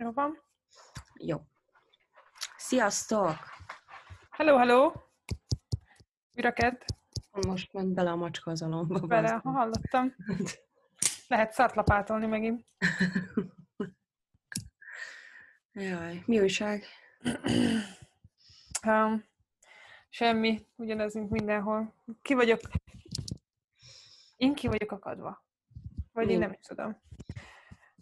Jó van? Jó. Sziasztok! Hello, hello! Újra kedd? Most ment bele a macska az alomba. Bele, ha hallottam. Lehet szart lapátolni megint. Jaj, mi újság? Semmi, ugyanaz, mint mindenhol. Ki vagyok? Én ki vagyok akadva. Vagy én nem is tudom.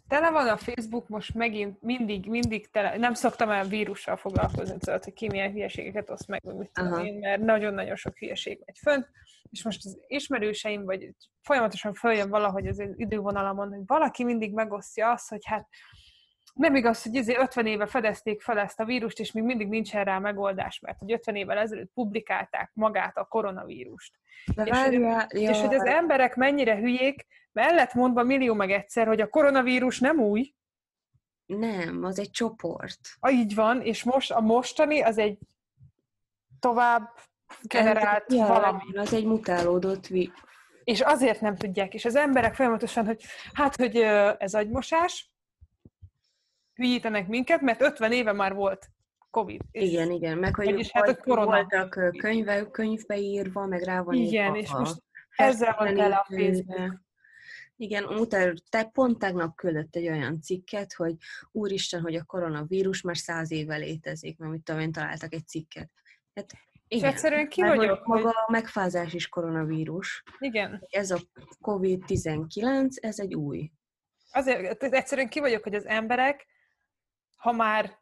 Tele van a Facebook most megint mindig tele. Nem szoktam el vírussal foglalkozni, szóval, hogy ki milyen hülyeségeket oszt meg, mit tudom én, mert nagyon-nagyon sok hülyeség megy fönt, és most az ismerőseim, vagy folyamatosan följön valahogy az idővonalamon, hogy valaki mindig megosztja azt, hogy hát nem igaz, hogy 50 éve fedezték fel ezt a vírust, és még mindig nincsen rá megoldás, mert hogy 50 évvel ezelőtt publikálták magát a koronavírust. És hogy az emberek mennyire hülyék, mert el lett mondva millió meg egyszer, hogy a koronavírus nem új. Nem, az egy csoport. Így van, és most a mostani az egy tovább generált valami. Az egy mutálódott vírus. És azért nem tudják, és az emberek folyamatosan, hogy hát, hogy ez agymosás, hülyítenek minket, mert 50 éve már volt Covid. Igen, igen, meg hogy hát voltak könyvbe írva, meg rá van írva. Igen, és most ezzel van tele a Facebook. Igen, te pont tegnap küldött egy olyan cikket, hogy úristen, hogy a koronavírus már 100 éve létezik, mert mit tudom én, találtak egy cikket. Hát, igen, és egyszerűen ki vagyok. Maga a megfázás is koronavírus. Igen. Ez a Covid-19, ez egy új. Azért egyszerűen ki vagyok, hogy az emberek, ha már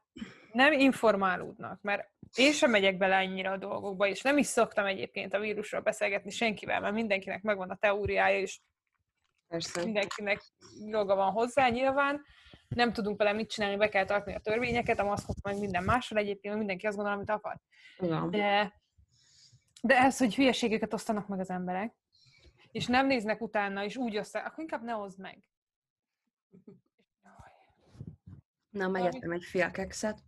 nem informálódnak, mert én sem megyek bele ennyire a dolgokba, és nem is szoktam egyébként a vírusról beszélgetni senkivel, mert mindenkinek megvan a teóriája, és persze. Mindenkinek joga van hozzá nyilván, nem tudunk vele mit csinálni, be kell tartani a törvényeket, a maszkot meg minden mással egyébként, mindenki azt gondol, amit akar. Ja. De ez, hogy hülyeségeket osztanak meg az emberek, és nem néznek utána, és úgy osztanak, akkor inkább ne oszd meg. Na, megettem egy fél kekszet.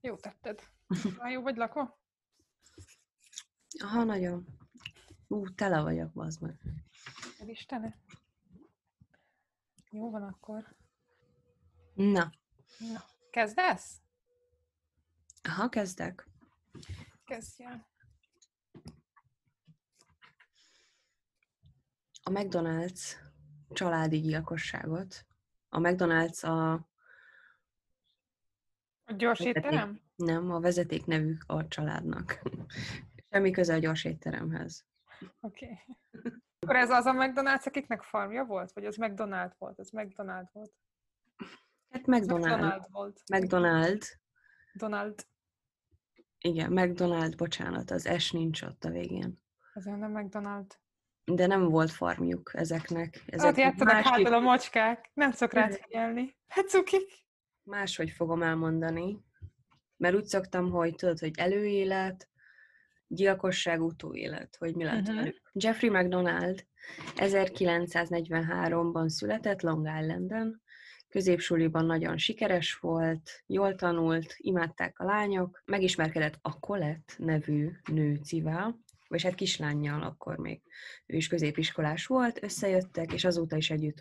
Jó tetted. Jó vagy lakva? Aha, nagyon. Tele vagyok, bazd meg. Istenem. Jó van akkor. Na. Kezdesz? Aha, kezdek. Kezdjél. A McDonald's családi gyilkosságot. A McDonald's a gyors étterem? Nem, a vezeték nevű a családnak. Semmi köze a gyors étteremhez. Oké. Okay. Akkor ez az a McDonald's, akiknek farmja volt? Vagy az McDonald volt? Ez McDonald volt. Hát McDonald volt. McDonald. Igen, McDonald, bocsánat, az S nincs ott a végén. Azért nem McDonald. De nem volt farmjuk ezeknek. Hát játszanak hátul a macskák, nem szok rád figyelni. Hát cukik. Máshogy fogom elmondani, mert úgy szoktam, hogy tudod, hogy előélet, gyilkosság, utóélet, hogy mi lehet. Jeffrey MacDonald 1943-ban született Long Islandon, középsuliban nagyon sikeres volt, jól tanult, imádták a lányok, megismerkedett a Colette nevű nőcivel, vagy hát kislánnyal, akkor még ő is középiskolás volt, összejöttek, és azóta is együtt,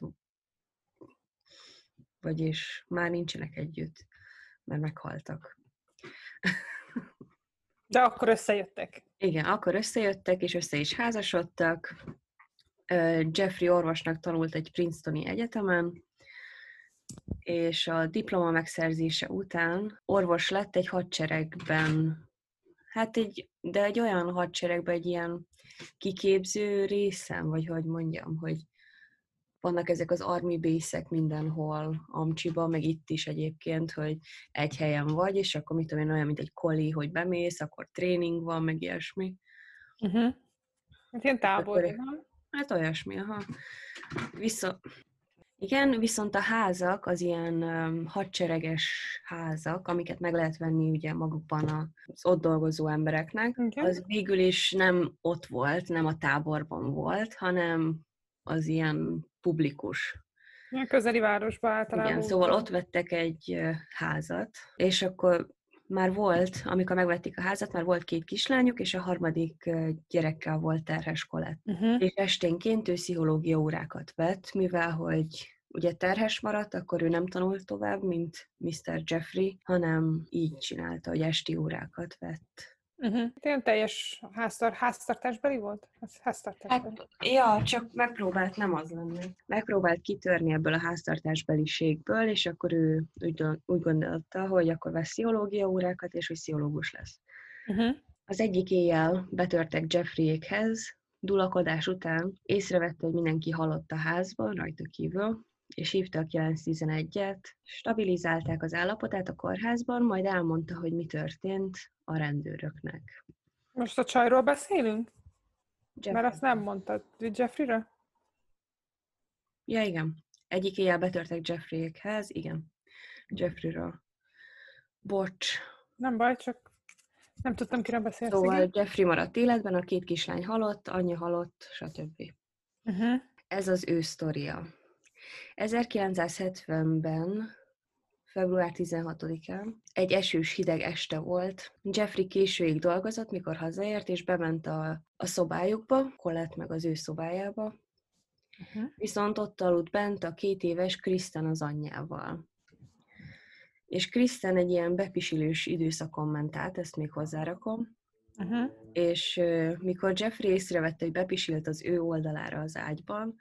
vagyis már nincsenek együtt, mert meghaltak. De akkor összejöttek. Igen, akkor összejöttek, és össze is házasodtak. Jeffrey orvosnak tanult egy Princetoni egyetemen, és a diploma megszerzése után orvos lett egy hadseregben. Hát egy olyan hadseregben, egy ilyen kiképző részen, vagy hogy mondjam, hogy vannak ezek az army base-ek mindenhol, Amcsiba, meg itt is egyébként, hogy egy helyen vagy, és akkor mit tudom én, olyan, mint egy koli, hogy bemész, akkor tréning van, meg ilyesmi. Hát ilyen tábor. Hát olyasmi, aha. Viszont a házak, az ilyen hadsereges házak, amiket meg lehet venni ugye magukban az ott dolgozó embereknek, az végül is nem ott volt, nem a táborban volt, hanem az ilyen publikus. A közeli városba általában. Igen, szóval ott vettek egy házat, és akkor már volt, amikor megvették a házat, már volt 2 kislányuk, és a harmadik gyerekkel volt terhes Colette. És esténként ő pszichológia órákat vett, mivel hogy ugye terhes maradt, akkor ő nem tanult tovább, mint Mr. Jeffrey, hanem így csinálta, hogy esti órákat vett. Uh-huh. Tényleg teljes háztartásbeli volt? Háztartásbeli. Hát, ja, csak megpróbált nem az lenni. Megpróbált kitörni ebből a háztartásbeliségből, és akkor ő úgy gondolta, hogy akkor vesz pszichológia órákat, és hogy pszichológus lesz. Uh-huh. Az egyik éjjel betörtek Jeffreyékhez, dulakodás után észrevette, hogy mindenki halott a házban, rajta kívül, és hívtak 911-et, stabilizálták az állapotát a kórházban, majd elmondta, hogy mi történt a rendőröknek. Most a csajról beszélünk? Jeffrey. Mert azt nem mondtad. Jeffreyről? Ja, igen. Egyik éjjel betörtek Jeffreyékhez, igen. Jeffreyről. Bocs. Nem baj, csak nem tudtam, kire beszélsz. Szóval Jeffrey maradt életben, a két kislány halott, anyja halott, stb. Uh-huh. Ez az ő sztoria. 1970-ben, február 16-án, egy esős hideg este volt. Jeffrey későig dolgozott, mikor hazaért, és bement a szobájukba, Colette meg az ő szobájába. Uh-huh. Viszont ott aludt bent a 2 éves Kristen az anyjával. És Kristen egy ilyen bepisilős időszakon ment át, ezt még hozzárakom. Uh-huh. És mikor Jeffrey észrevette, hogy bepisilt az ő oldalára az ágyban,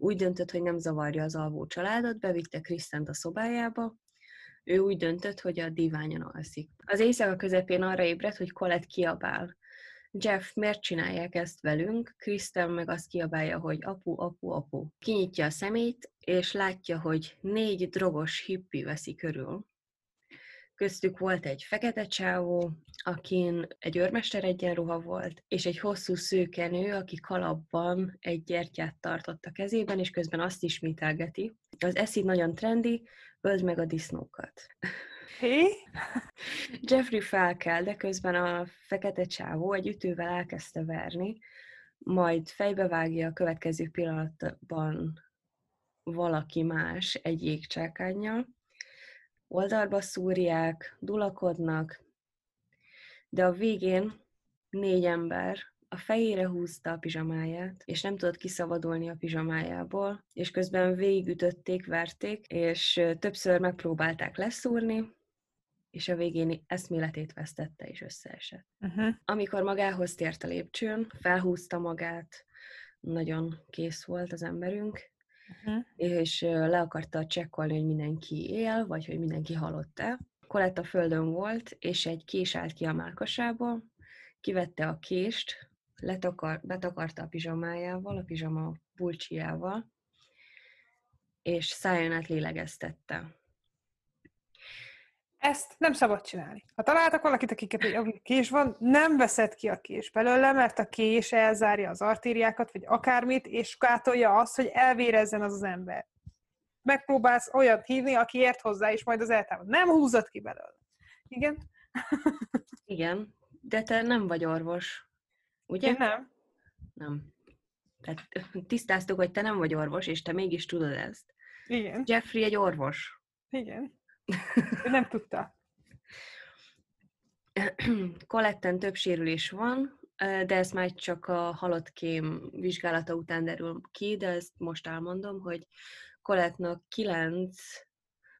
úgy döntött, hogy nem zavarja az alvó családot, bevitte Kristent a szobájába, ő úgy döntött, hogy a diványon alszik. Az éjszaka közepén arra ébredt, hogy Colette kiabál. Jeff, miért csinálják ezt velünk? Kristen meg azt kiabálja, hogy apu, apu, apu. Kinyitja a szemét, és látja, hogy 4 drogos hippi veszi körül. Köztük volt egy fekete csávó, akin egy őrmester egyenruha volt, és egy hosszú szőkenő, aki kalapban egy gyertyát tartott a kezében, és közben azt ismételgeti. Az eszid nagyon trendi, öld meg a disznókat. Hey? Jeffrey felkel, de közben a fekete csávó egy ütővel elkezdte verni, majd fejbevágja a következő pillanatban valaki más egy jégcsákánnyal. Oldalba szúrják, dulakodnak, de a végén 4 ember a fejére húzta a pizsamáját, és nem tudott kiszabadulni a pizsamájából, és közben végigütötték, verték, és többször megpróbálták leszúrni, és a végén eszméletét vesztette, és összeesett. Uh-huh. Amikor magához tért a lépcsőn, felhúzta magát, nagyon kész volt az emberünk, uh-huh. és le akarta csekkolni, hogy mindenki él, vagy hogy mindenki halott-e. Colette a földön volt, és egy kés állt ki a mellkasából, kivette a kést, betakarta a pizsamájával, a pizsama bulcsiával, és szájon át lélegeztette. Ezt nem szabad csinálni. Ha találtak valakit, akiket egy kés van, nem veszed ki a kés belőle, mert a kés elzárja az artériákat, vagy akármit, és gátolja azt, hogy elvérezzen az az ember. Megpróbálsz olyat hívni, aki ért hozzá, és majd az eltávol. Nem húzod ki belőle. Igen? Igen, de te nem vagy orvos, ugye? Én nem. Nem. Tehát tisztáztuk, hogy te nem vagy orvos, és te mégis tudod ezt. Igen. Jeffrey egy orvos. Igen. Ő nem tudta. Colette-en több sérülés van, de ez már csak a halott kém vizsgálata után derül ki, de ezt most elmondom, hogy Colette-nak 9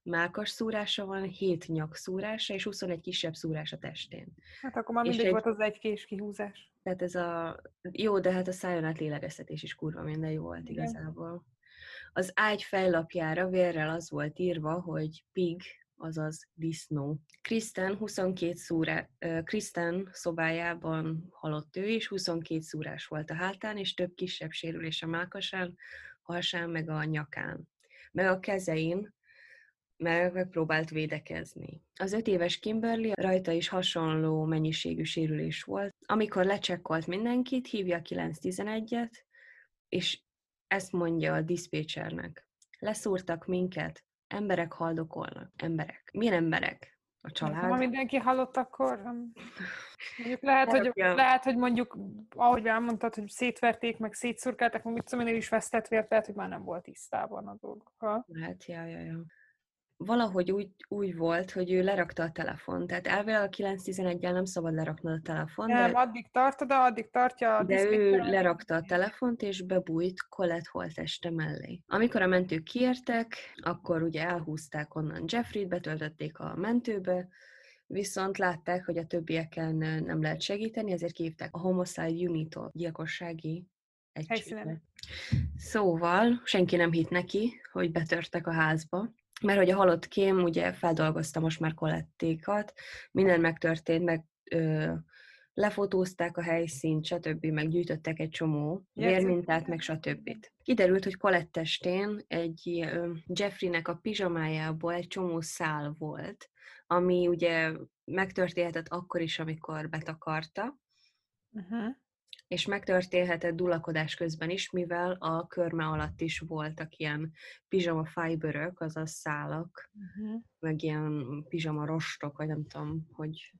mellkas szúrása van, 7 nyak szúrása, és 21 kisebb szúrás a testén. Hát akkor már mindig volt az egy kés kihúzás. Tehát ez a... Jó, de hát a szájon át lélegeztetés is kurva minden jó volt igazából. Az ágy fejlapjára vérrel az volt írva, hogy pig, azaz disznó. Kristen 22 szúrás, Kristen szobájában halott ő is, 22 szúrás volt a hátán, és több kisebb sérülés a mellkasán, hasán, meg a nyakán. Meg a kezein, meg megpróbált védekezni. Az 5 éves Kimberly rajta is hasonló mennyiségű sérülés volt. Amikor lecsekkolt mindenkit, hívja 911-et, és ezt mondja a diszpécsernek. Leszúrtak minket, emberek haldokolnak. Emberek. Milyen emberek? A család. Ha mindenki halott, akkor mondjuk lehet, hogy mondjuk, ahogy elmondtad, hogy szétverték, meg szétszurkálták, meg mit tudom én is vesztett vért, lehet, hogy már nem volt tisztában a dolgokkal. Hát, jaj. valahogy úgy volt, hogy ő lerakta a telefon. Tehát elvileg a 9-11-jel nem szabad leraknod a telefon. Nem, de addig tartja a diszkét. De ő lerakta a telefont, és bebújt Colette holtteste mellé. Amikor a mentők kiértek, akkor ugye elhúzták onnan Jeffreyt, betöltötték a mentőbe, viszont látták, hogy a többieken nem lehet segíteni, ezért kihívták a Homicide Unitot, gyilkossági egységbe. Szóval senki nem hitt neki, hogy betörtek a házba, mert hogy a halott kém ugye feldolgozta most már Colettékat, minden megtörtént, lefotózták a helyszínt, stb., meg gyűjtöttek egy csomó vérmintát, meg stb. Kiderült, hogy Colette testén egy Jeffreynek a pizsamájából egy csomó szál volt, ami ugye megtörténhetett akkor is, amikor betakarta, és megtörténhetett dulakodás közben is, mivel a körme alatt is voltak ilyen pizsama fiberök, azaz szálak, meg ilyen pizsama rostok, vagy nem tudom, hogy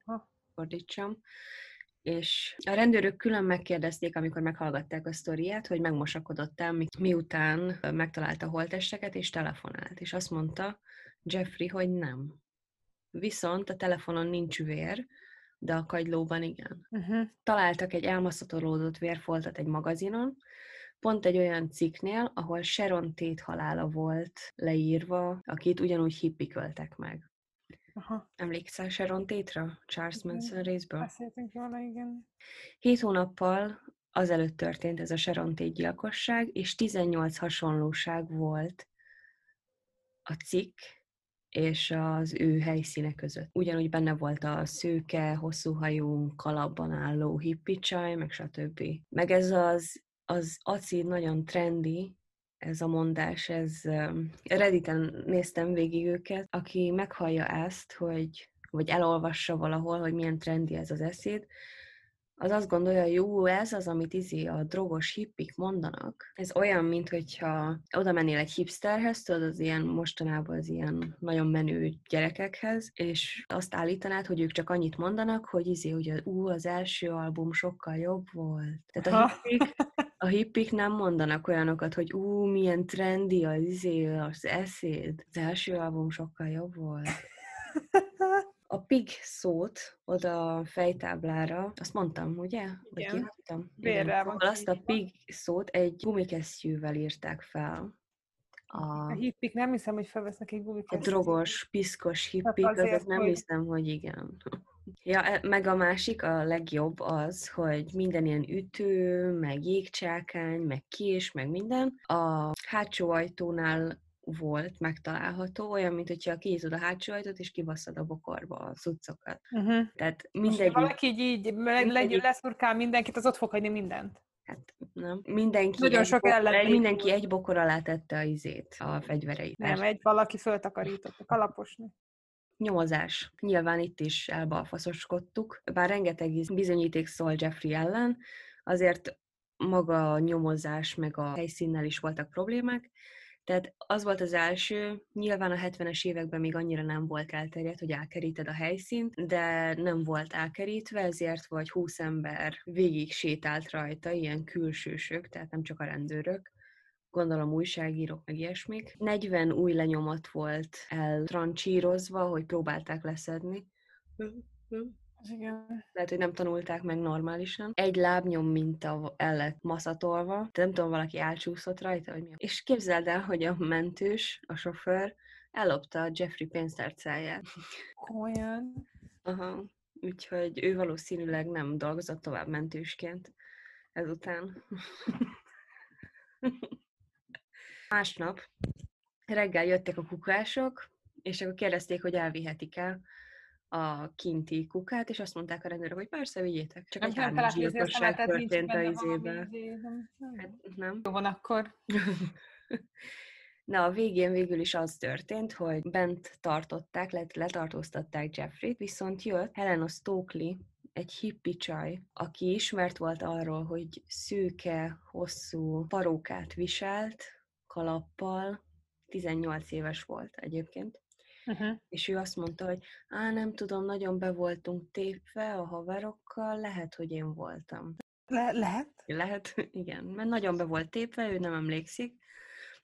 fordítsam. És a rendőrök külön megkérdezték, amikor meghallgatták a sztoriát, hogy megmosakodott-e, miután megtalálta a holttesteket, és telefonált. És azt mondta Jeffrey, hogy nem. Viszont a telefonon nincs vér, de a kagylóban igen. Találtak egy elmaszatolódott vérfoltot egy magazinon, pont egy olyan cikknél, ahol Sharon Tate halála volt leírva, akit ugyanúgy hippik öltek meg. Emlékszel Sharon Tate-ra? Charles Manson részből? Beszéltünk róla, igen. 7 hónappal azelőtt történt ez a Sharon Tate gyilkosság, és 18 hasonlóság volt a cikk és az ő helyszíne között. Ugyanúgy benne volt a szőke, hosszúhajú, kalapban álló hippi csaj, meg stb. Meg ez az acid nagyon trendy, ez a mondás, ez... Redditen néztem végig őket. Aki meghallja ezt, vagy elolvassa valahol, hogy milyen trendy ez az acid, az azt gondolja, hogy jó, ez az, amit a drogos hippik mondanak. Ez olyan, mint hogyha oda mennél egy hipsterhez, tudod, az ilyen mostanában az ilyen nagyon menő gyerekekhez, és azt állítanád, hogy ők csak annyit mondanak, hogy hogy az első album sokkal jobb volt. Tehát a hippik nem mondanak olyanokat, hogy milyen trendy az eszéd, az első album sokkal jobb volt. A pig szót oda a fejtáblára, azt mondtam, ugye? Igen. Vérrel. Azt a pig szót egy gumikesztyűvel írták fel. A hippik, nem hiszem, hogy felvesznek egy gumikesztyűt. A drogos, piszkos hippik, az nem hiszem, hogy igen. Ja, meg a másik, a legjobb az, hogy minden ilyen ütő, meg jégcsákány, meg kés, meg minden. A hátsó ajtónál volt megtalálható, olyan, mint hogyha kinyitod a hátsó ajtót, és kibasszad a bokorba a cuccokat. Tehát mindegyik... Ha valaki így leszurkál mindenkit, az ott fog hagyni mindent. Hát nem. Mindenki egy bokor alá tette a fegyvereit. Nem, egy valaki föltakarított, alaposni. Nyomozás. Nyilván itt is elbalfaszoskodtuk, bár rengeteg bizonyíték szól Jeffrey ellen, azért maga a nyomozás meg a helyszínnel is voltak problémák. Tehát az volt az első, nyilván a 70-es években még annyira nem volt elterjedt, hogy elkeríted a helyszínt, de nem volt elkerítve, ezért vagy 20 ember végig sétált rajta, ilyen külsősök, tehát nem csak a rendőrök, gondolom újságírók, meg ilyesmik. 40 új lenyomat volt eltrancsírozva, hogy próbálták leszedni. Igen. Lehet, hogy nem tanulták meg normálisan. Egy lábnyom minta el lett maszatolva, de nem tudom, valaki elcsúszott rajta, vagy mi. És képzeld el, hogy a mentős, a sofőr ellopta a Jeffrey pénztárcáját. Olyan? Úgyhogy ő valószínűleg nem dolgozott tovább mentősként ezután. Másnap reggel jöttek a kukások, és akkor kérdezték, hogy elvihetik el a kinti kukát, és azt mondták a rendőrök, hogy persze, vigyétek. Csak egy 3 gyilkosság történt a izében. Hát nem. Jó van akkor. Na, a végén végül is az történt, hogy bent tartották, letartóztatták Jeffreyt, viszont jött Helena Stoeckley, egy hippi csaj, aki ismert volt arról, hogy szőke, hosszú parókát viselt, kalappal, 18 éves volt egyébként. És ő azt mondta, hogy nem tudom, nagyon be voltunk tépve a haverokkal, lehet, hogy én voltam. Lehet? Lehet, igen. Mert nagyon be volt tépve, ő nem emlékszik.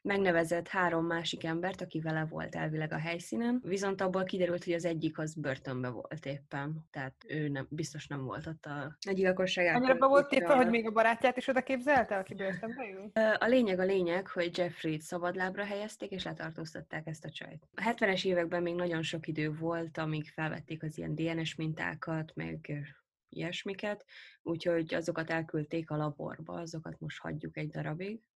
Megnevezett három másik embert, aki vele volt elvileg a helyszínen, viszont abból kiderült, hogy az egyik az börtönbe volt éppen, tehát ő nem, biztos nem volt ott a gyilkosság által. Annyira be volt éppen, hogy még a barátját is oda képzelte, aki börtönbe ül? A lényeg, hogy Jeffrey-t szabadlábra helyezték, és letartóztatták ezt a csajt. A 70-es években még nagyon sok idő volt, amíg felvették az ilyen DNS mintákat, meg ilyesmiket, úgyhogy azokat elküldték a laborba, azokat most hagyjuk egy darabig.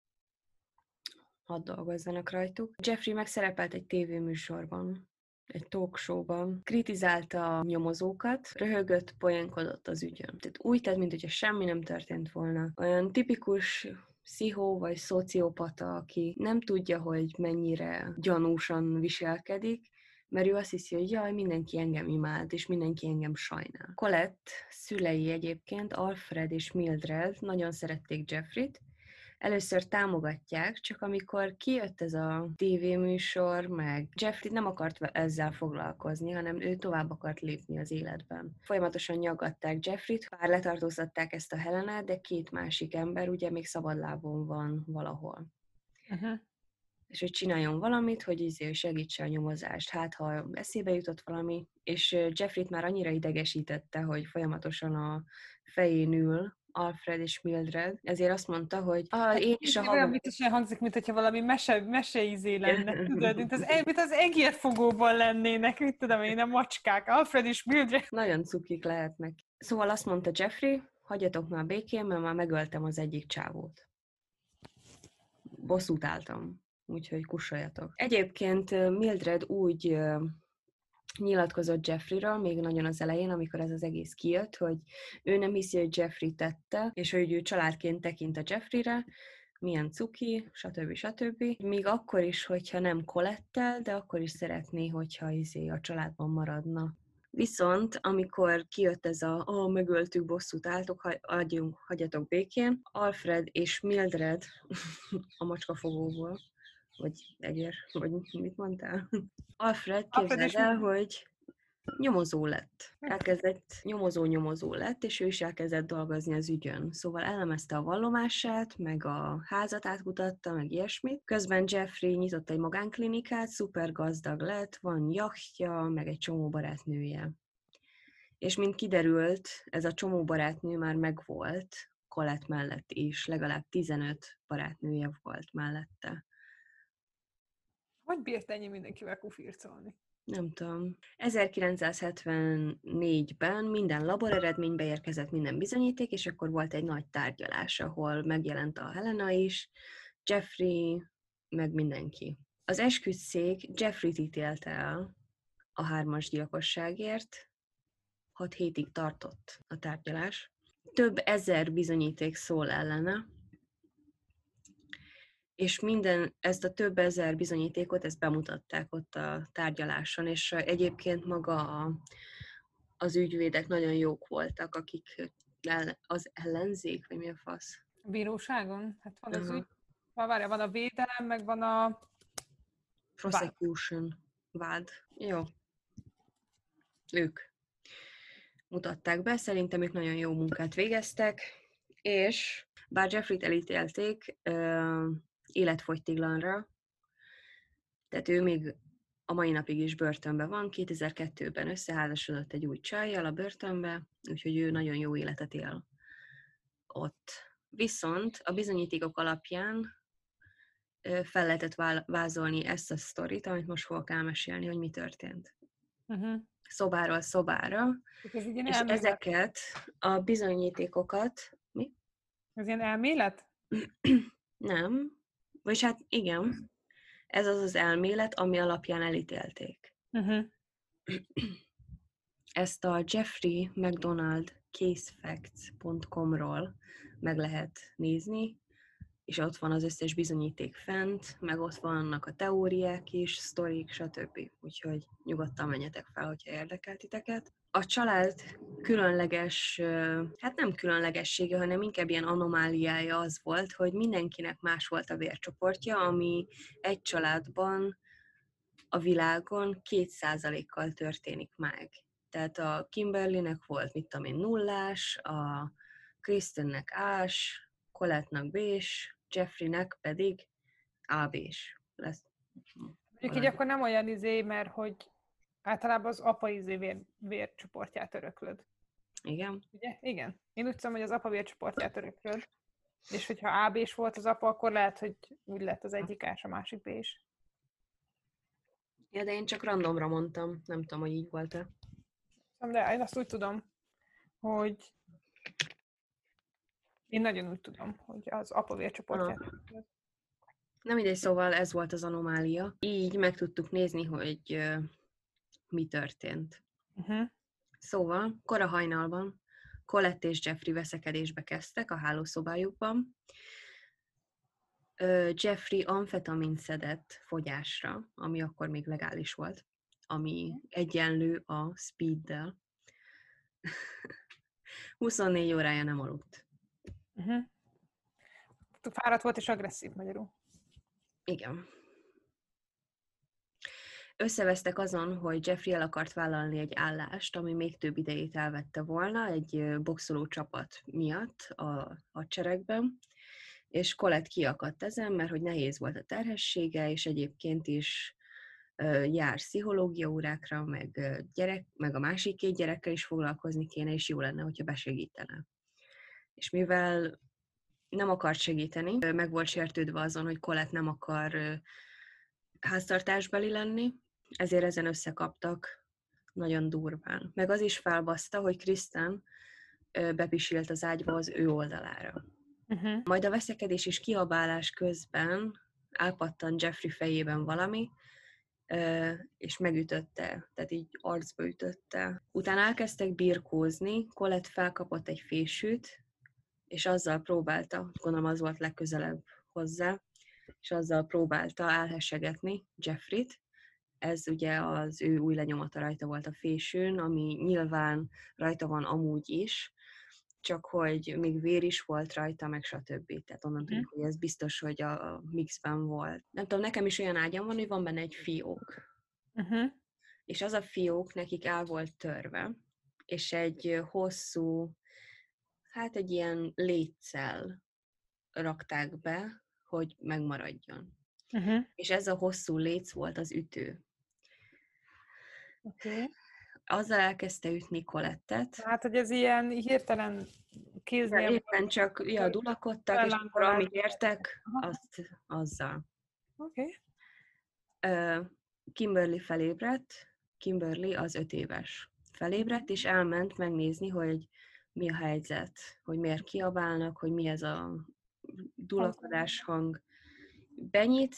Hadd dolgozzanak rajtuk. Jeffrey megszerepelt egy tévéműsorban, egy talk show-ban, kritizálta a nyomozókat, röhögött, poénkodott az ügyön. Tehát úgy tett, mintha semmi nem történt volna. Olyan tipikus pszichó vagy szociopata, aki nem tudja, hogy mennyire gyanúsan viselkedik, mert ő azt hiszi, hogy jaj, mindenki engem imád, és mindenki engem sajnál. Colette szülei egyébként, Alfred és Mildred nagyon szerették Jeffreyt. Először támogatják, csak amikor kijött ez a tévéműsor, meg Jeffrey nem akart ezzel foglalkozni, hanem ő tovább akart lépni az életben. Folyamatosan nyaggatták Jeffreyt, bár letartóztatták ezt a Helenát, de két másik ember ugye még szabadlábon van valahol. Uh-huh. És hogy csináljon valamit, hogy segítse a nyomozást, hát ha eszébe jutott valami, és Jeffreyt már annyira idegesítette, hogy folyamatosan a fején ül Alfred és Mildred, ezért azt mondta, hogy én is a hamar... Olyan biztosan hangzik, mintha valami meseizé lenne, tudod, mint az egérfogóban lennének, mit tudom én, a macskák, Alfred és Mildred. Nagyon cukik lehetnek. Szóval azt mondta Jeffrey, hagyjatok már békén, mert már megöltem az egyik csávót. Bosszút álltam, úgyhogy kussoljatok. Egyébként Mildred úgy nyilatkozott Jeffreyről még nagyon az elején, amikor ez az egész kijött, hogy ő nem hiszi, hogy Jeffrey tette, és hogy ő családként tekint a Jeffreyre, milyen cuki, stb. Stb. Még akkor is, hogyha nem Colette-tel, de akkor is szeretné, hogyha a családban maradna. Viszont, amikor kijött ez a megöltük, bosszút álltok, hagyjatok békén, Alfred és Mildred a macskafogóból, vagy egyér, vagy mit mondtál? Alfred, képzeld el, hogy nyomozó lett. Elkezdett nyomozó lett, és ő is elkezdett dolgozni az ügyön. Szóval elemezte a vallomását, meg a házat átkutatta, meg ilyesmit. Közben Jeffrey nyitott egy magánklinikát, szuper gazdag lett, van jachtja, meg egy csomó barátnője. És mint kiderült, ez a csomó barátnő már megvolt Colette mellett is, legalább 15 barátnője volt mellette. Hogy bírt ennyi mindenkivel kufircolni? Nem tudom. 1974-ben minden laboreredménybe érkezett minden bizonyíték, és akkor volt egy nagy tárgyalás, ahol megjelent a Helena is, Jeffrey, meg mindenki. Az esküdtszék Jeffreyt ítélte el a 3-as gyilkosságért, 6 hétig tartott a tárgyalás. Több ezer bizonyíték szól ellene, és minden ezt a több ezer bizonyítékot ezt bemutatták ott a tárgyaláson, és egyébként maga az ügyvédek nagyon jók voltak, akik az ellenzék, vagy mi a fasz? A bíróságon? Hát van az ügy. Van a védelem, meg van a... Prosecution. Vád. Jó. Ők mutatták be, szerintem ők nagyon jó munkát végeztek, és bár Jeffreyt elítélték, életfogytiglanra, tehát ő még a mai napig is börtönben van, 2002-ben összeházasodott egy új csajjal a börtönbe, úgyhogy ő nagyon jó életet él ott. Viszont a bizonyítékok alapján fel lehetett vázolni ezt a sztorit, amit most fogok elmesélni, hogy mi történt. Uh-huh. Szobáról szobára, és ezeket a bizonyítékokat... Mi? Ez ilyen elmélet? Nem. Vagyis hát igen, ez az az elmélet, ami alapján elítélték. Uh-huh. Ezt a Jeffrey MacDonald casefacts.com-ról meg lehet nézni, és ott van az összes bizonyíték fent, meg ott vannak a teóriák is, sztorik, stb. Úgyhogy nyugodtan menjetek fel, hogyha érdekel titeket. A család különleges, hát nem különlegessége, hanem inkább ilyen anomáliája az volt, hogy mindenkinek más volt a vércsoportja, ami egy családban a világon 2%-kal történik meg. Tehát a Kimberlynek volt, mit tudom én, 0-ás, a Kristennek A-s, Colette-nak B-s, Jeffreynek pedig AB-s lesz. Mondjuk így akkor nem olyan izé, mert hogy általában az apa izé vércsoportját öröklöd. Igen. Ugye? Igen. Én úgy tudom, hogy az apa vércsoportját öröklöd. És hogyha AB-s volt az apa, akkor lehet, hogy úgy lett az egyik A-s, a másik B-s. Ja, de én csak randomra mondtam. Nem tudom, hogy így volt-e. De én azt úgy tudom, hogy én nagyon úgy tudom, hogy az apa vércsoportját. Nem mindegy, szóval ez volt az anomália. Így meg tudtuk nézni, hogy mi történt. Uh-huh. Szóval, kora hajnalban Colette és Jeffrey veszekedésbe kezdtek a hálószobájukban. Jeffrey amfetamin szedett fogyásra, ami akkor még legális volt, ami egyenlő a speeddel. 24 órája nem aludt. Uh-huh. Fáradt volt és agresszív magyarul. Igen. Összevesztek azon, hogy Jeffrey el akart vállalni egy állást, ami még több idejét elvette volna egy boxoló csapat miatt a hadseregben, és Colette kiakadt ezen, mert hogy nehéz volt a terhessége, és egyébként is jár pszichológia órákra, meg a másik két gyerekkel is foglalkozni kéne, és jó lenne, hogyha besegítene. És mivel nem akart segíteni, meg volt sértődve azon, hogy Colette nem akar háztartásbeli lenni, ezért ezen összekaptak nagyon durván. Meg az is felbaszta, hogy Kristen bepisilt az ágyba az ő oldalára. Uh-huh. Majd a veszekedés és kiabálás közben elpattan Jeffrey fejében valami, és megütötte, tehát így arcba ütötte. Utána elkezdtek birkózni, Colette felkapott egy fésűt, és azzal próbálta, gondolom az volt legközelebb hozzá, és azzal próbálta elhessegetni Jeffrey-t. Ez ugye az ő új lenyomata rajta volt a fésűn, ami nyilván rajta van amúgy is, csak hogy még vér is volt rajta, meg stb. Tehát onnan tudjuk, hogy ez biztos, hogy a mixben volt. Nem tudom, nekem is olyan ágyam van, hogy van benne egy fiók. Uh-huh. És az a fiók nekik el volt törve, és egy hosszú, hát egy ilyen léccel rakták be, hogy megmaradjon. Uh-huh. És ez a hosszú léc volt az ütő. Okay. Azzal elkezdte ütni Colette-et. Hát, hogy ez ilyen hirtelen kéznél... Éppen csak dulakodtak, és akkor amit értek, azt azzal. Oké. Okay. Kimberly felébredt, Kimberly az 5 éves. Felébredt, és elment megnézni, hogy mi a helyzet, hogy miért kiabálnak, hogy mi ez a dulakodás hang. Benyit,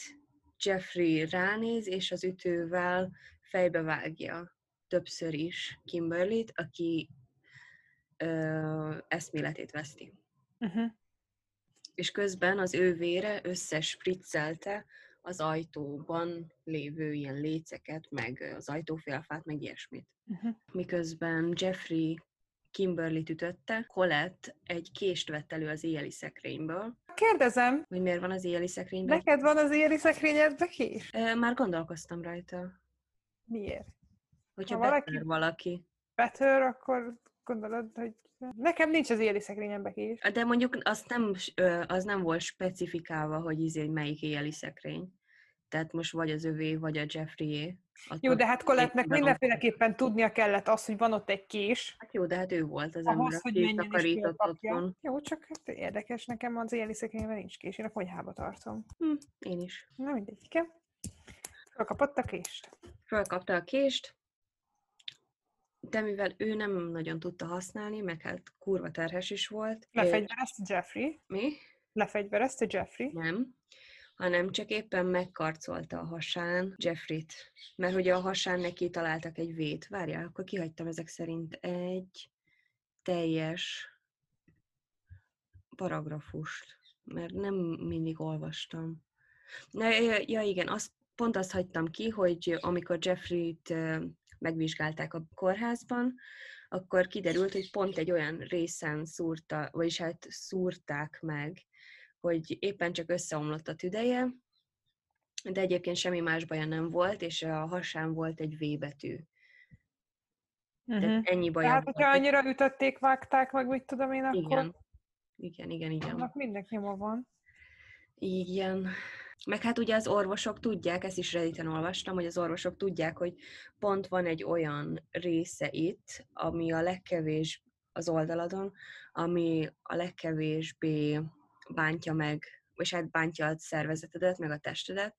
Jeffrey ránéz, és az ütővel fejbe vágja többször is Kimberlyt, aki eszméletét veszti. Uh-huh. És közben az ő vére összespriccelte az ajtóban lévő ilyen léceket, meg az ajtófélfát, meg ilyesmit. Uh-huh. Miközben Jeffrey Kimberlyt ütötte, Colette egy kést vett elő az éjjeli szekrényből. Kérdezem! Hogy miért van az éjjeli szekrényben? Neked van az éjjeli szekrényedben kés? Már gondolkoztam rajta. Miért? Hogyha betör valaki. Betör, akkor gondolod, hogy... Nekem nincs az éjjeli szekrényemben kés. De mondjuk az nem volt specifikálva, hogy melyik éjjeli szekrény. Tehát most vagy az övé, vagy a Jeffrey-é. Jó, de hát Colette-nek mindenféleképpen tudnia kellett az, hogy van ott egy kés. Hát jó, de hát ő volt az ember, aki takarított otthon. Jó, csak hát érdekes, nekem az éjjeli szekrényben nincs kés, én a konyhába tartom. Én is. Na mindegy, igen. Fölkapta a kést, de mivel ő nem nagyon tudta használni, meg hát kurva terhes is volt. Lefegyverezte Jeffrey. Mi? Lefegyverezte Jeffrey. Nem. Hanem csak éppen megkarcolta a hasán Jeffrey-t. Mert hogy a hasán neki találtak egy vét. Várjál, akkor kihagytam ezek szerint egy teljes paragrafust, mert nem mindig olvastam. Ja igen, pont azt hagytam ki, hogy amikor Jeffrey-t megvizsgálták a kórházban, akkor kiderült, hogy pont egy olyan részen szúrták meg, hogy éppen csak összeomlott a tüdeje, de egyébként semmi más baja nem volt, és a hasán volt egy V betű. Uh-huh. Tehát ennyi baja volt. Tehát, hogyha annyira ütötték, vágták, meg mit tudom én, akkor... Igen. Annak minden nyoma van. Igen. Meg hát ugye az orvosok tudják, ezt is Redditen olvastam, hogy az orvosok tudják, hogy pont van egy olyan része itt, ami a legkevésbé az oldaladon, ami a legkevésbé bántja meg, és hát bántja a szervezetedet, meg a testedet.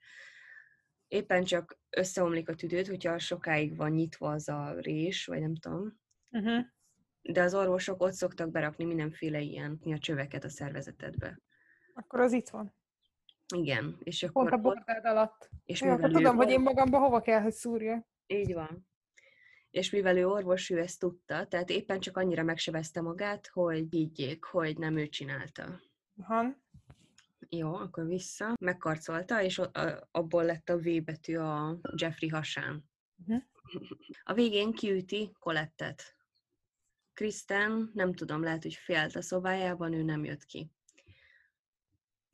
Éppen csak összeomlik a tüdőd, hogyha sokáig van nyitva az a rés, vagy nem tudom. Uh-huh. De az orvosok ott szoktak berakni mindenféle ilyen a csöveket a szervezetedbe. Akkor az itt van. Igen. És akkor pont a bordád alatt. És ja, akkor tudom, hogy én magamba hova kell, hogy szúrja. Így van. És mivel ő orvos, ő ezt tudta, tehát éppen csak annyira megsebezte magát, hogy higgyék, hogy nem ő csinálta. Aha. Jó, akkor vissza. Megkarcolta, és abból lett a V betű a Jeffrey hasán. Uh-huh. A végén kiüti Colette-et. Kristen, nem tudom, lehet, hogy félt a szobájában, ő nem jött ki.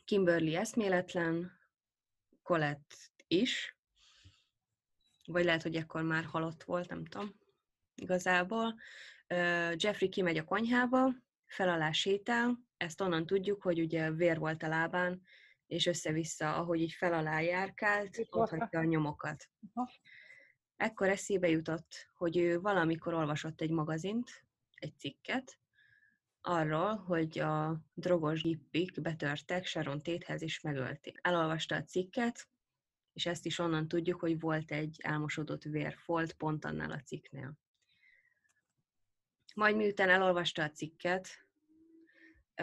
Kimberly eszméletlen, Colette is, vagy lehet, hogy ekkor már halott volt, nem tudom, igazából. Jeffrey kimegy a konyhába, fel alá sétál, ezt onnan tudjuk, hogy ugye vér volt a lábán, és össze-vissza, ahogy így fel alá járkált, ott hagyta a nyomokat. Ekkor eszébe jutott, hogy ő valamikor olvasott egy magazint, egy cikket, arról, hogy a drogos hippik betörtek Sharon Tatehez és megölték. Elolvasta a cikket, és ezt is onnan tudjuk, hogy volt egy elmosodott vérfolt pont annál a cikknél. Majd miután elolvasta a cikket,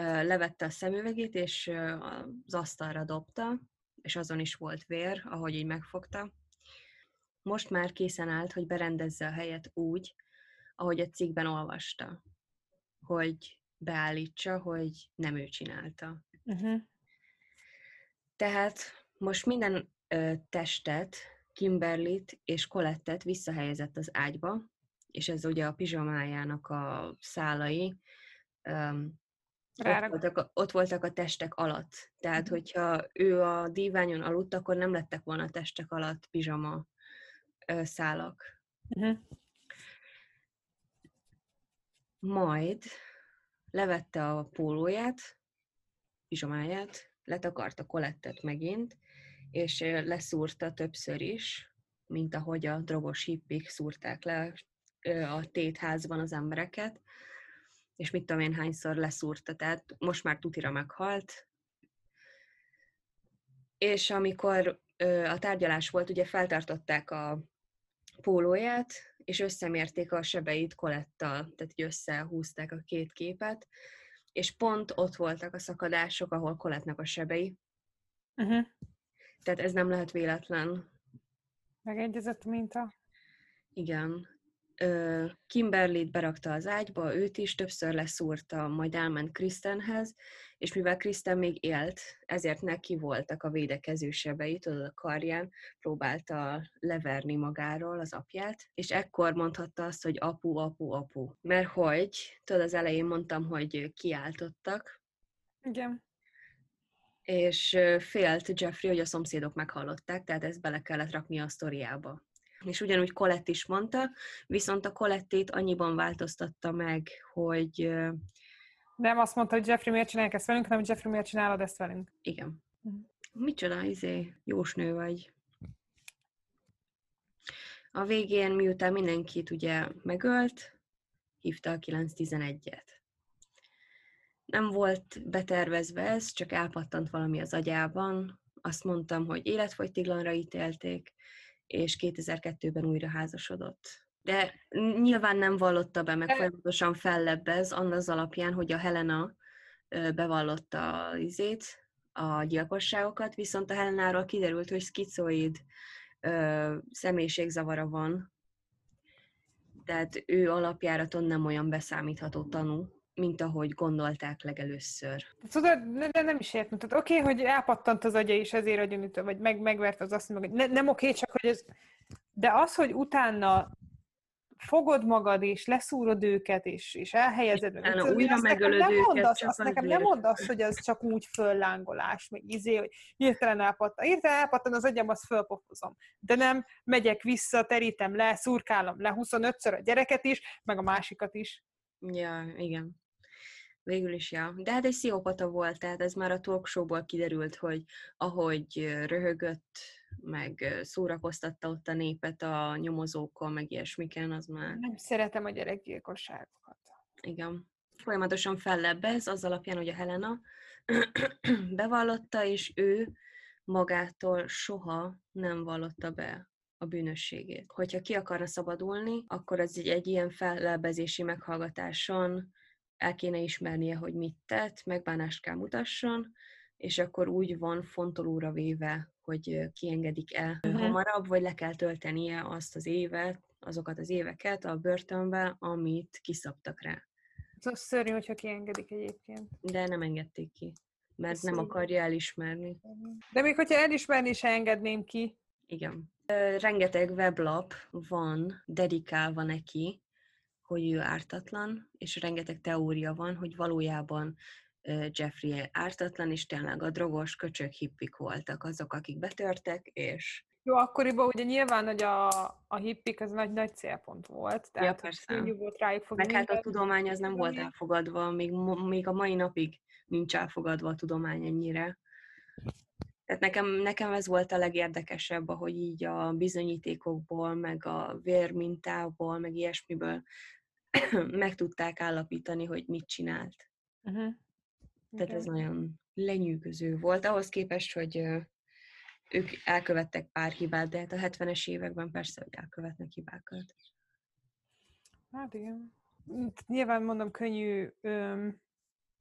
levette a szemüvegét, és az asztalra dobta, és azon is volt vér, ahogy így megfogta. Most már készen állt, hogy berendezze a helyet úgy, ahogy a cikkben olvasta, hogy beállítsa, hogy nem ő csinálta. Uh-huh. Tehát most minden testet, Kimberlyt és Colette-et visszahelyezett az ágyba, és ez ugye a pizsamájának a szálai ott voltak a testek alatt. Tehát, uh-huh. hogyha ő a díványon aludt, akkor nem lettek volna a testek alatt pizsama szálak. Uh-huh. Majd levette a pólóját, pizsomáját, letakarta Colette-et megint, és leszúrta többször is, mint ahogy a drogos hippik szúrták le a tétházban az embereket, és mit tudom én hányszor leszúrta, tehát most már tutira meghalt. És amikor a tárgyalás volt, ugye feltartották a pólóját, és összemérték a sebeit Colette-tal, tehát így összehúzták a két képet, és pont ott voltak a szakadások, ahol Colette-nak a sebei. Uh-huh. Tehát ez nem lehet véletlen. Megegyezett a minta. Igen. Kimberlyt berakta az ágyba, őt is többször leszúrta, majd elment Kristenhez, és mivel Kristen még élt, ezért neki voltak a védekező sebei, tudod, a karján próbálta leverni magáról az apját, és ekkor mondhatta azt, hogy apu, apu, apu. Mert hogy, tudod, az elején mondtam, hogy kiáltottak. Igen. És félt Jeffrey, hogy a szomszédok meghallották, tehát ezt bele kellett rakni a sztoriába. És ugyanúgy Colette is mondta, viszont a Colette-ét annyiban változtatta meg, hogy... Nem azt mondta, hogy Jeffrey miért csinálják ezt velünk, hanem hogy Jeffrey miért csinálod ezt velünk. Igen. Uh-huh. Micsoda, jósnő vagy. A végén, miután mindenkit ugye megölt, hívta a 911-et. Nem volt betervezve ez, csak elpattant valami az agyában. Azt mondtam, hogy életfogytiglanra ítélték, és 2002-ben újra házasodott. De nyilván nem vallotta be, meg folyamatosan fellebbez az alapján, hogy a Helena bevallotta a gyilkosságokat, viszont a Helenáról kiderült, hogy szkicoid személyiségzavara van, tehát ő alapjáraton nem olyan beszámítható tanú, mint ahogy gondolták legelőször. Tudod, nem is értem. Oké, hogy elpattant az agya is ezért agyonütő, vagy megvert az asszony, hogy nem oké, csak hogy ez... De az, hogy utána fogod magad, és leszúrod őket, és elhelyezed... Utána újra megölöd őket. Nekem nem mondasz, hogy ez csak úgy föllángolás, meg hogy hirtelen elpattan. Hirtelen elpattan az agyam, azt fölpofozom. De nem, megyek vissza, terítem le, szurkálom le 25-ször a gyereket is, meg a másikat is. Ja, igen. Végül is, ja. De hát egy sziópata volt, tehát ez már a talk showból kiderült, hogy ahogy röhögött, meg szórakoztatta ott a népet a nyomozókkal, meg ilyesmiken, az már... Nem szeretem a gyerekgyilkosságokat. Igen. Folyamatosan fellebbez, az alapján, hogy a Helena bevallotta, és ő magától soha nem vallotta be a bűnösségét. Hogyha ki akarna szabadulni, akkor ez egy ilyen fellebbezési meghallgatáson el kéne ismernie, hogy mit tett, megbánást kell mutasson, és akkor úgy van fontolóra véve, hogy kiengedik-e hamarabb, vagy le kell töltenie azt az évet, azokat az éveket a börtönbe, amit kiszabtak rá. Ez szörnyű, hogyha kiengedik egyébként. De nem engedték ki, mert nem akarja elismerni. De még hogyha elismerni, se engedném ki. Igen. Rengeteg weblap van dedikálva neki, hogy ő ártatlan, és rengeteg teória van, hogy valójában Jeffrey ártatlan, és tényleg a drogos köcsök hippik voltak azok, akik betörtek, és... Jó, akkoriban ugye nyilván, hogy a hippik az nagy célpont volt, tehát könnyű volt rájuk fogni. Meg hát a tudomány az nem volt elfogadva, még a mai napig nincs elfogadva a tudomány ennyire. Tehát nekem ez volt a legérdekesebb, ahogy így a bizonyítékokból, meg a vérmintából, meg ilyesmiből meg tudták állapítani, hogy mit csinált. Tehát ez nagyon lenyűgöző volt. Ahhoz képest, hogy ők elkövettek pár hibát, de hát a 70-es években persze, hogy elkövetnek hibákat. Hát igen. Nyilván mondom, könnyű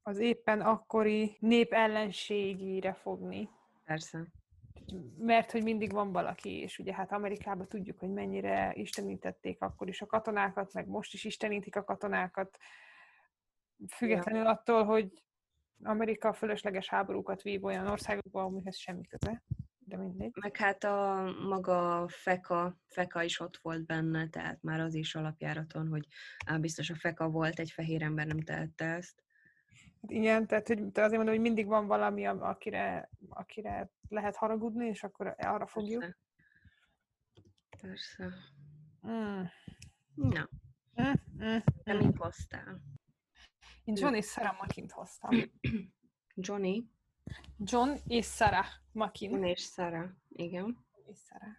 az éppen akkori nép ellenségére fogni. Persze. Mert hogy mindig van valaki, és ugye hát Amerikában tudjuk, hogy mennyire istenítették akkor is a katonákat, meg most is istenítik a katonákat, függetlenül attól, hogy Amerika fölösleges háborúkat vív olyan országokban, amihez semmi köze, de mindegy. Meg hát a maga feka is ott volt benne, tehát már az is alapjáraton, hogy biztos a feka volt, egy fehér ember nem tehette ezt. Igen, tehát hogy azért mondom, hogy mindig van valami, akire lehet haragudni, és akkor arra fogjuk. Persze. Na. Nem mit hoztál? Én John és Sarah Makint hoztam. Johnny? John és Sarah Makin. John és Sarah, igen. És Sarah.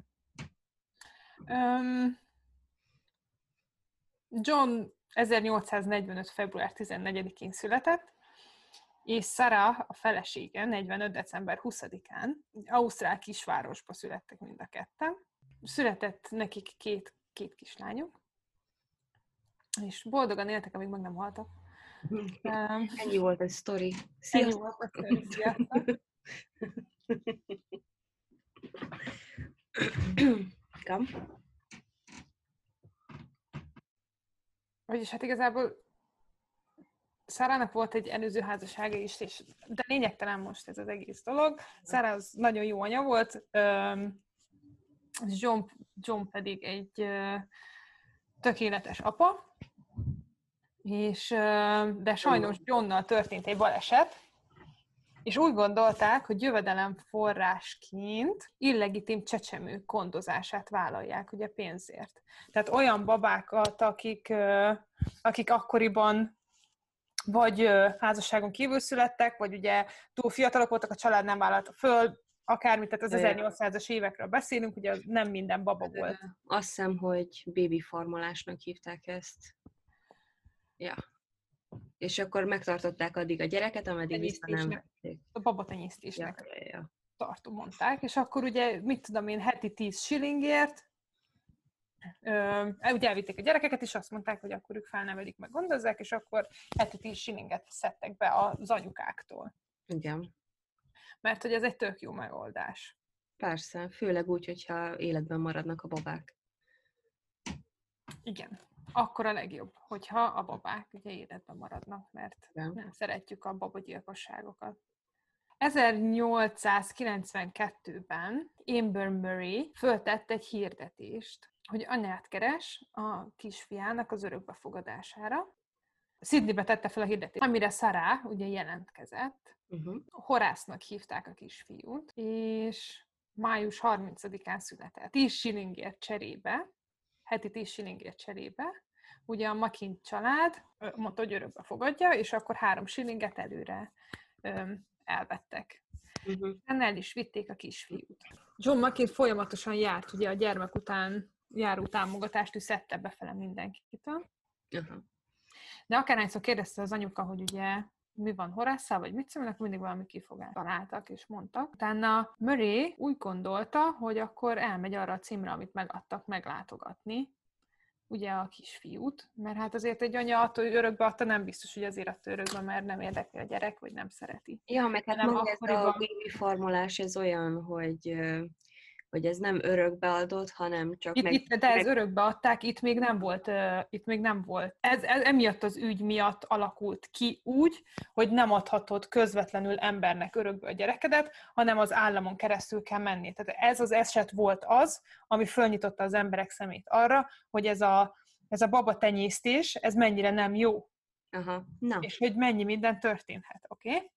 John 1845. február 14-én született, és Sarah, a felesége, 45. december 20-án, ausztrál kisvárosba születtek mind a ketten. Született nekik két kislányuk, és boldogan éltek, amíg meg nem haltak. Ennyi volt egy sztori. Sziasztok! Kam? Vagyis hát igazából Sarahnak volt egy előző házassága is, de lényegtelen most ez az egész dolog. Sarah az nagyon jó anya volt, John pedig egy tökéletes apa, és, de sajnos Johnnal történt egy baleset, és úgy gondolták, hogy jövedelemforrásként illegitim csecsemő gondozását vállalják ugye pénzért. Tehát olyan babákat, akik akkoriban vagy házasságon kívül születtek, vagy ugye túl fiatalok voltak, a család nem vállalta föl, akármit, tehát az 1800-as évekről beszélünk, ugye nem minden baba volt. Azt hiszem, hogy bébifarmolásnak hívták ezt. Ja. És akkor megtartották addig a gyereket, ameddig vissza nem vették. A babatenyésztésnek tartó mondták, és akkor ugye, mit tudom én, heti 10 shillingért ugye elvitték a gyerekeket, és azt mondták, hogy akkor ők felnevelik, meg gondozzák, és akkor heti 10 shillinget szedtek be az anyukáktól. Igen. Mert hogy ez egy tök jó megoldás. Persze, főleg úgy, hogyha életben maradnak a babák. Igen. Akkor a legjobb, hogyha a babák ugye életben maradnak, mert nem szeretjük a babagyilkosságokat. 1892-ben Amber Murray föltett egy hirdetést, hogy anyát keres a kisfiának az örökbefogadására. Sydneybe tette fel a hirdetést, amire Sarah ugye jelentkezett. Horásznak hívták a kisfiút, és május 30-án született. 10 shillingért cserébe, heti 10 shillingért cserébe, ugye a Makin család mondta, hogy örökbe fogadja, és akkor 3 shillinget előre elvettek. Uh-huh. El is vitték a kisfiút. John Makin folyamatosan járt, ugye a gyermek után járó támogatást, ő szedte befele mindenkitől. Uh-huh. De akárhányszor kérdezte az anyuka, hogy ugye mi van Horace-szal, vagy mit szólnak, mindig valami kifogást találtak és mondtak. Utána Murray úgy gondolta, hogy akkor elmegy arra a címre, amit megadtak, meglátogatni, ugye a kisfiút, mert hát azért egy anya attól, hogy örökbe adta, nem biztos, hogy azért attól örökbe, mert nem érdekli a gyerek, vagy nem szereti. Ja, meg hát maga ez a baby formulás, ez olyan, hogy ez nem örökbeadott, hanem csak... ez örökbeadták, itt még nem volt. Ez emiatt az ügy miatt alakult ki úgy, hogy nem adhatod közvetlenül embernek örökbe a gyerekedet, hanem az államon keresztül kell menni. Tehát ez az eset volt az, ami fölnyitotta az emberek szemét arra, hogy ez a babatenyésztés, ez mennyire nem jó. Aha. Na. És hogy mennyi minden történhet, oké?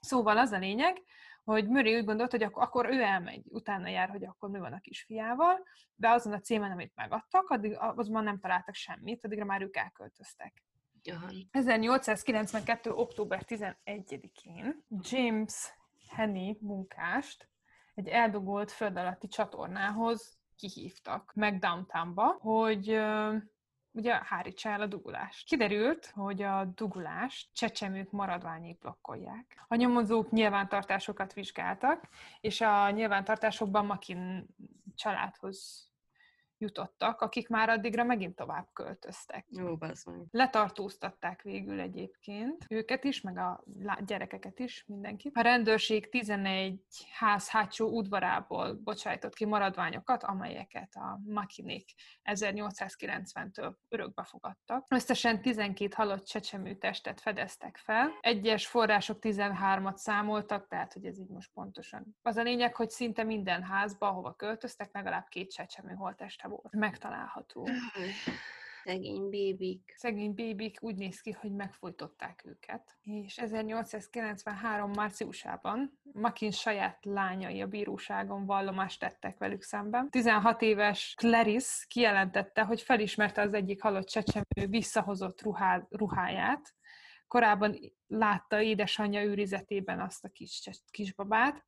Szóval az a lényeg, hogy Murray úgy gondolt, hogy akkor ő elmegy, utána jár, hogy akkor mi van a kisfiával, de azon a címen, amit megadtak, addig azban nem találtak semmit, addigra már ők elköltöztek. Aha. 1892. október 11-én James Henny munkást egy eldogolt föld alatti csatornához kihívtak meg downtownba, hogy... ugye hárítsa el a dugulást. Kiderült, hogy a dugulást csecsemők maradványai blokkolják. A nyomozók nyilvántartásokat vizsgáltak, és a nyilvántartásokban Makin családhoz jutottak, akik már addigra megint tovább költöztek. Jó, basszony. Letartóztatták végül egyébként őket is, meg a gyerekeket is, mindenkit. A rendőrség 11 ház hátsó udvarából bocsájtott ki maradványokat, amelyeket a Makinék 1890-től örökbe fogadtak. Összesen 12 halott csecsemő testet fedeztek fel. Egyes források 13-at számoltak, tehát hogy ez így most pontosan. Az a lényeg, hogy szinte minden házba, ahova költöztek, legalább 2 csecsemő holttest volt megtalálható. Szegény bébik úgy néz ki, hogy megfojtották őket. És 1893. márciusában Makin saját lányai a bíróságon vallomást tettek velük szemben. 16 éves Clarice kijelentette, hogy felismerte az egyik halott csecsemő visszahozott ruháját. Korábban látta édesanyja őrizetében azt a kisbabát.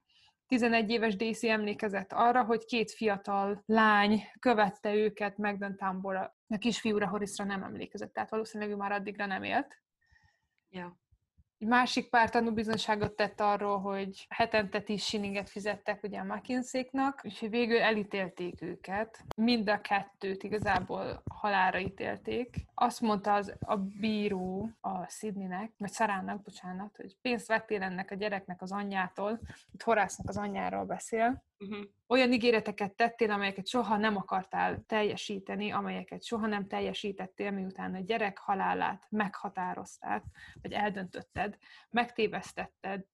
11 éves Daisy emlékezett arra, hogy 2 fiatal lány követte őket McDonaldból, a kisfiúra, Horace-ra nem emlékezett, tehát valószínűleg ő már addigra nem élt. Yeah. Egy másik pár tanúbizonyságot tett arról, hogy hetente 10 shillinget fizettek ugye a Makinséknak, és végül elítélték őket. Mind a 2-t igazából halálra ítélték. Azt mondta a bíró a Sydneynek, vagy Sarának, bocsánat, hogy pénzt vettél ennek a gyereknek az anyjától, itt Horace-nak az anyjáról beszél. Uh-huh. Olyan ígéreteket tettél, amelyeket soha nem akartál teljesíteni, amelyeket soha nem teljesítettél, miután a gyerek halálát meghatároztál, vagy eldöntötted, megtévesztetted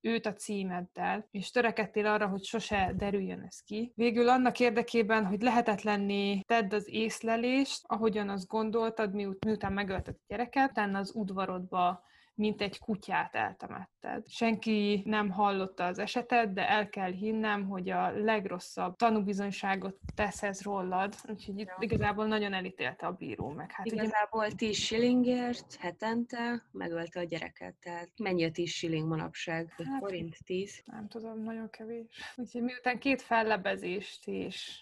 őt a címeddel, és törekedtél arra, hogy sose derüljön ez ki. Végül annak érdekében, hogy lehetetlenné tedd az észlelést, ahogyan azt gondoltad, miután megölted a gyereket, utána az udvarodba mint egy kutyát eltemetted. Senki nem hallotta az esetet, de el kell hinnem, hogy a legrosszabb tanúbizonyságot tesz ez rólad, úgyhogy itt igazából nagyon elítélte a bíró meg. Hát igazából 10 shillingért hetente megölte a gyereket, tehát mennyi a 10 shilling manapság? Hát, forint 10? Nem tudom, nagyon kevés. Úgyhogy miután 2 fellebezést és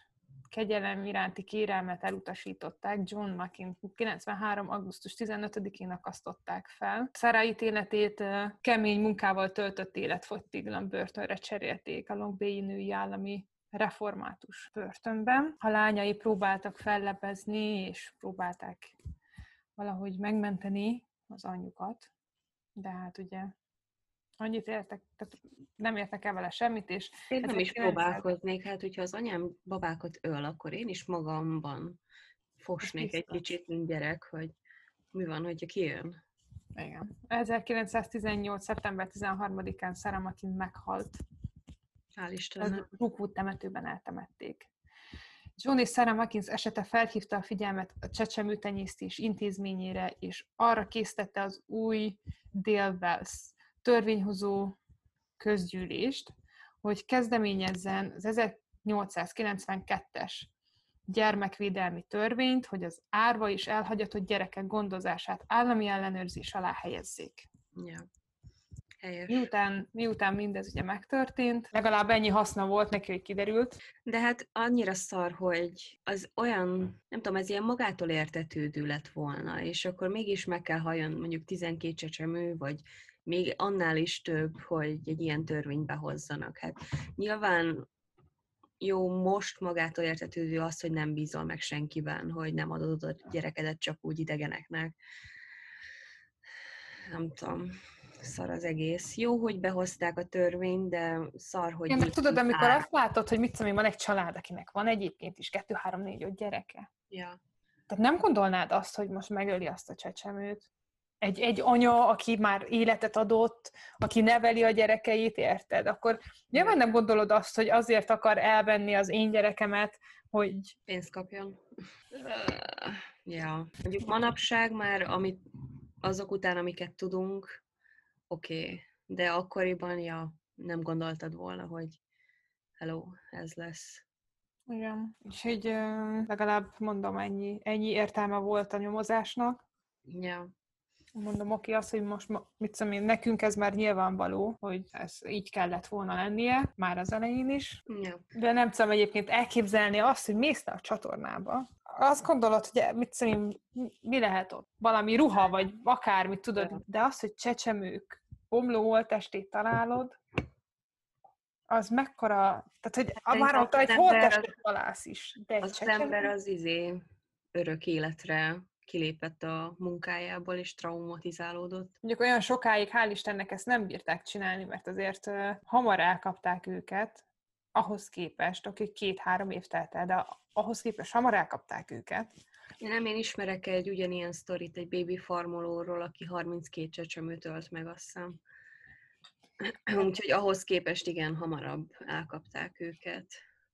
kegyelem iránti kérelmet elutasították, John Makin 93. augusztus 15-én akasztották fel. Sarah ítéletét kemény munkával töltött életfogytiglan börtönre cserélték a Long Bay női állami református börtönben. A lányai próbáltak fellebezni, és próbálták valahogy megmenteni az anyjukat, de hát ugye annyit értek, tehát nem értek el vele semmit, és... Én nem is próbálkoznék, hát hogyha az anyám babákat öl, akkor én is magamban fosnék egy kicsit, mint gyerek, hogy mi van, hogyha kijön. Igen. 1918. szeptember 13-án Sarah Makin meghalt. Hál' Istennek. Rookwood temetőben eltemették. John és Sarah Makin esete felhívta a figyelmet a csecsemőtenyésztés intézményére, és arra késztette az új Dale-Wells törvényhozó közgyűlést, hogy kezdeményezzen az 1892-es gyermekvédelmi törvényt, hogy az árva és elhagyatott gyerekek gondozását állami ellenőrzés alá helyezzék. Yeah. Helyes. Miután mindez ugye megtörtént, legalább ennyi haszna volt neki, hogy kiderült. De hát annyira szar, hogy az olyan, nem tudom, ez ilyen magától értetődő lett volna, és akkor mégis meg kell halljon mondjuk 12 csecsemő, vagy még annál is több, hogy egy ilyen törvényt behozzanak. Hát nyilván jó, most magától értetődő az, hogy nem bízol meg senkiben, hogy nem adod a gyerekedet csak úgy idegeneknek. Nem tudom. Szar az egész. Jó, hogy behozták a törvényt, de szar, hogy... Igen, tudod, amikor azt látod, hogy mit tudom, van egy család, akinek van egyébként is 2, 3, 4, 5 gyereke. Ja. Tehát nem gondolnád azt, hogy most megöli azt a csecsemőt? Egy anya, aki már életet adott, aki neveli a gyerekeit, érted? Akkor nyilván nem gondolod azt, hogy azért akar elvenni az én gyerekemet, hogy... pénzt kapjon. Ja. Mondjuk manapság már, amit azok után, amiket tudunk, oké, de akkoriban nem gondoltad volna, hogy hello, ez lesz. Igen, és így legalább mondom, ennyi értelme volt a nyomozásnak. Yeah. Mondom, oké, az, hogy most, mit tudom én, nekünk ez már nyilvánvaló, hogy ez így kellett volna lennie, már az elején is. Yeah. De nem tudom egyébként elképzelni azt, hogy mész le a csatornába. Azt gondolod, hogy mit tudom én, mi lehet ott? Valami ruha, vagy akármit, tudod. Yeah. De az, hogy csecsemők, homlóholttestét találod, az mekkora... Tehát, hogy már ott egy holttestét találsz is. De az ember az örök életre kilépett a munkájából, és traumatizálódott. Mondjuk olyan sokáig, hál' Istennek, ezt nem bírták csinálni, mert azért hamar elkapták őket, ahhoz képest, akik 2-3 év telt el, de ahhoz képest hamar elkapták őket. Én ismerek egy ugyanilyen sztorit egy baby farmolóról, aki 32 csecsemőt ölt meg, azt hiszem. Úgyhogy ahhoz képest igen, hamarabb elkapták őket.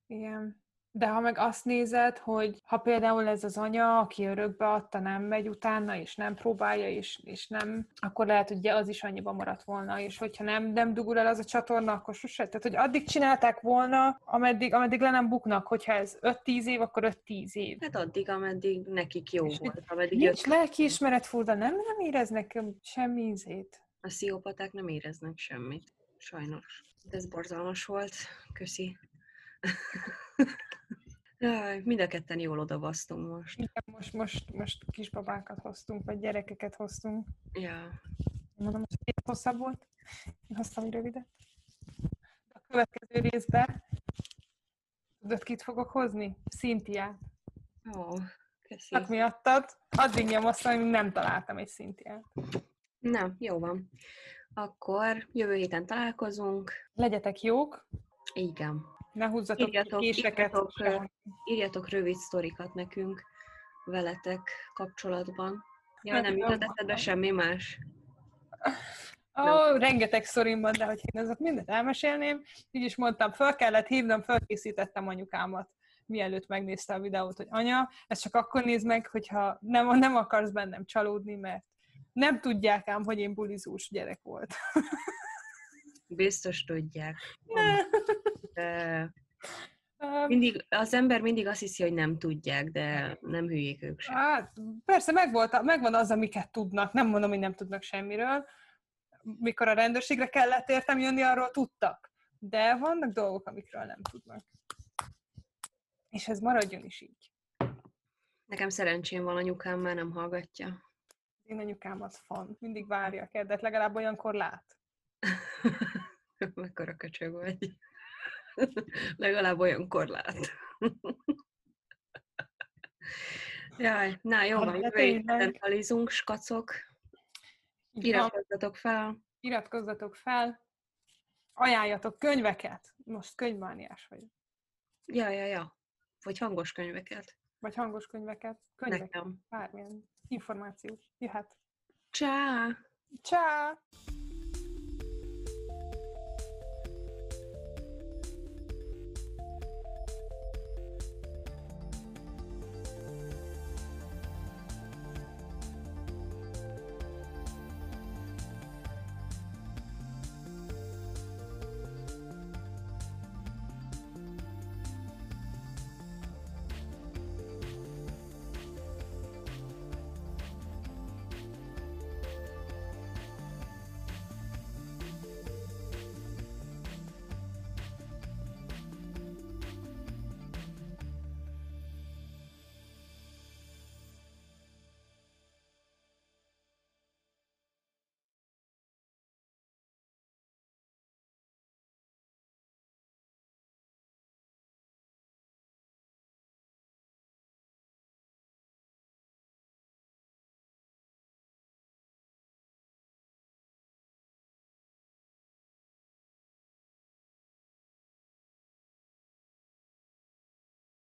Igen. De ha meg azt nézed, hogy ha például ez az anya, aki örökbe adta, nem megy utána, és nem próbálja, és nem, akkor lehet, hogy az is annyiba maradt volna, és hogyha nem dugul el az a csatorna, akkor sose. Tehát, hogy addig csinálták volna, ameddig le nem buknak, hogyha ez 5-10 év, akkor 5-10 év. Hát addig, ameddig nekik jó és volt. Ameddig nincs lelkiismeret furda, nem éreznek semmi ízét. A pszichopaták nem éreznek semmit, sajnos. Ez borzalmas volt, köszi. Jaj, mind a ketten jól odavasztunk most. Igen, most kisbabákat hoztunk, vagy gyerekeket hoztunk. Ja. Mondom, hogy két hosszabb volt. Én hoztam rövidet. A következő részben tudod, kit fogok hozni? Szintiát. Ó, köszi. Hát miattad, addig nyomoztam, hogy nem találtam egy Szintiát. Na, jó van. Akkor jövő héten találkozunk. Legyetek jók. Igen. Ne húzzatok késeket. Írjatok rövid sztorikat nekünk veletek kapcsolatban. Ja, nem jutott eszedbe semmi más? Rengeteg sztorim van, de hogy én azok mindent elmesélném. Így is mondtam, föl kellett hívnom, fölkészítettem anyukámat, mielőtt megnézte a videót, hogy anya, ezt csak akkor nézd meg, hogyha nem akarsz bennem csalódni, mert nem tudják ám, hogy én bulizós gyerek volt. Biztos tudják. Az ember mindig azt hiszi, hogy nem tudják, de nem hülyék ők sem. Hát, persze, megvan az, amiket tudnak. Nem mondom, hogy nem tudnak semmiről. Mikor a rendőrségre kellett értem jönni, arról tudtak. De vannak dolgok, amikről nem tudnak. És ez maradjon is így. Nekem szerencsém van, anyukám már nem hallgatja. Én anyukám az fan. Mindig várja a kedvet, legalább olyankor lát. Mekkora köcsög vagy. Legalább olyan korlát. Jaj, na jó van, jövő héten realizunk, skacok. Iratkozzatok fel. Ajánljatok könyveket. Most könyvmániás vagyok. Ja. Vagy hangos könyveket. Könyveket. Bármilyen információ. Jöhet. Csá!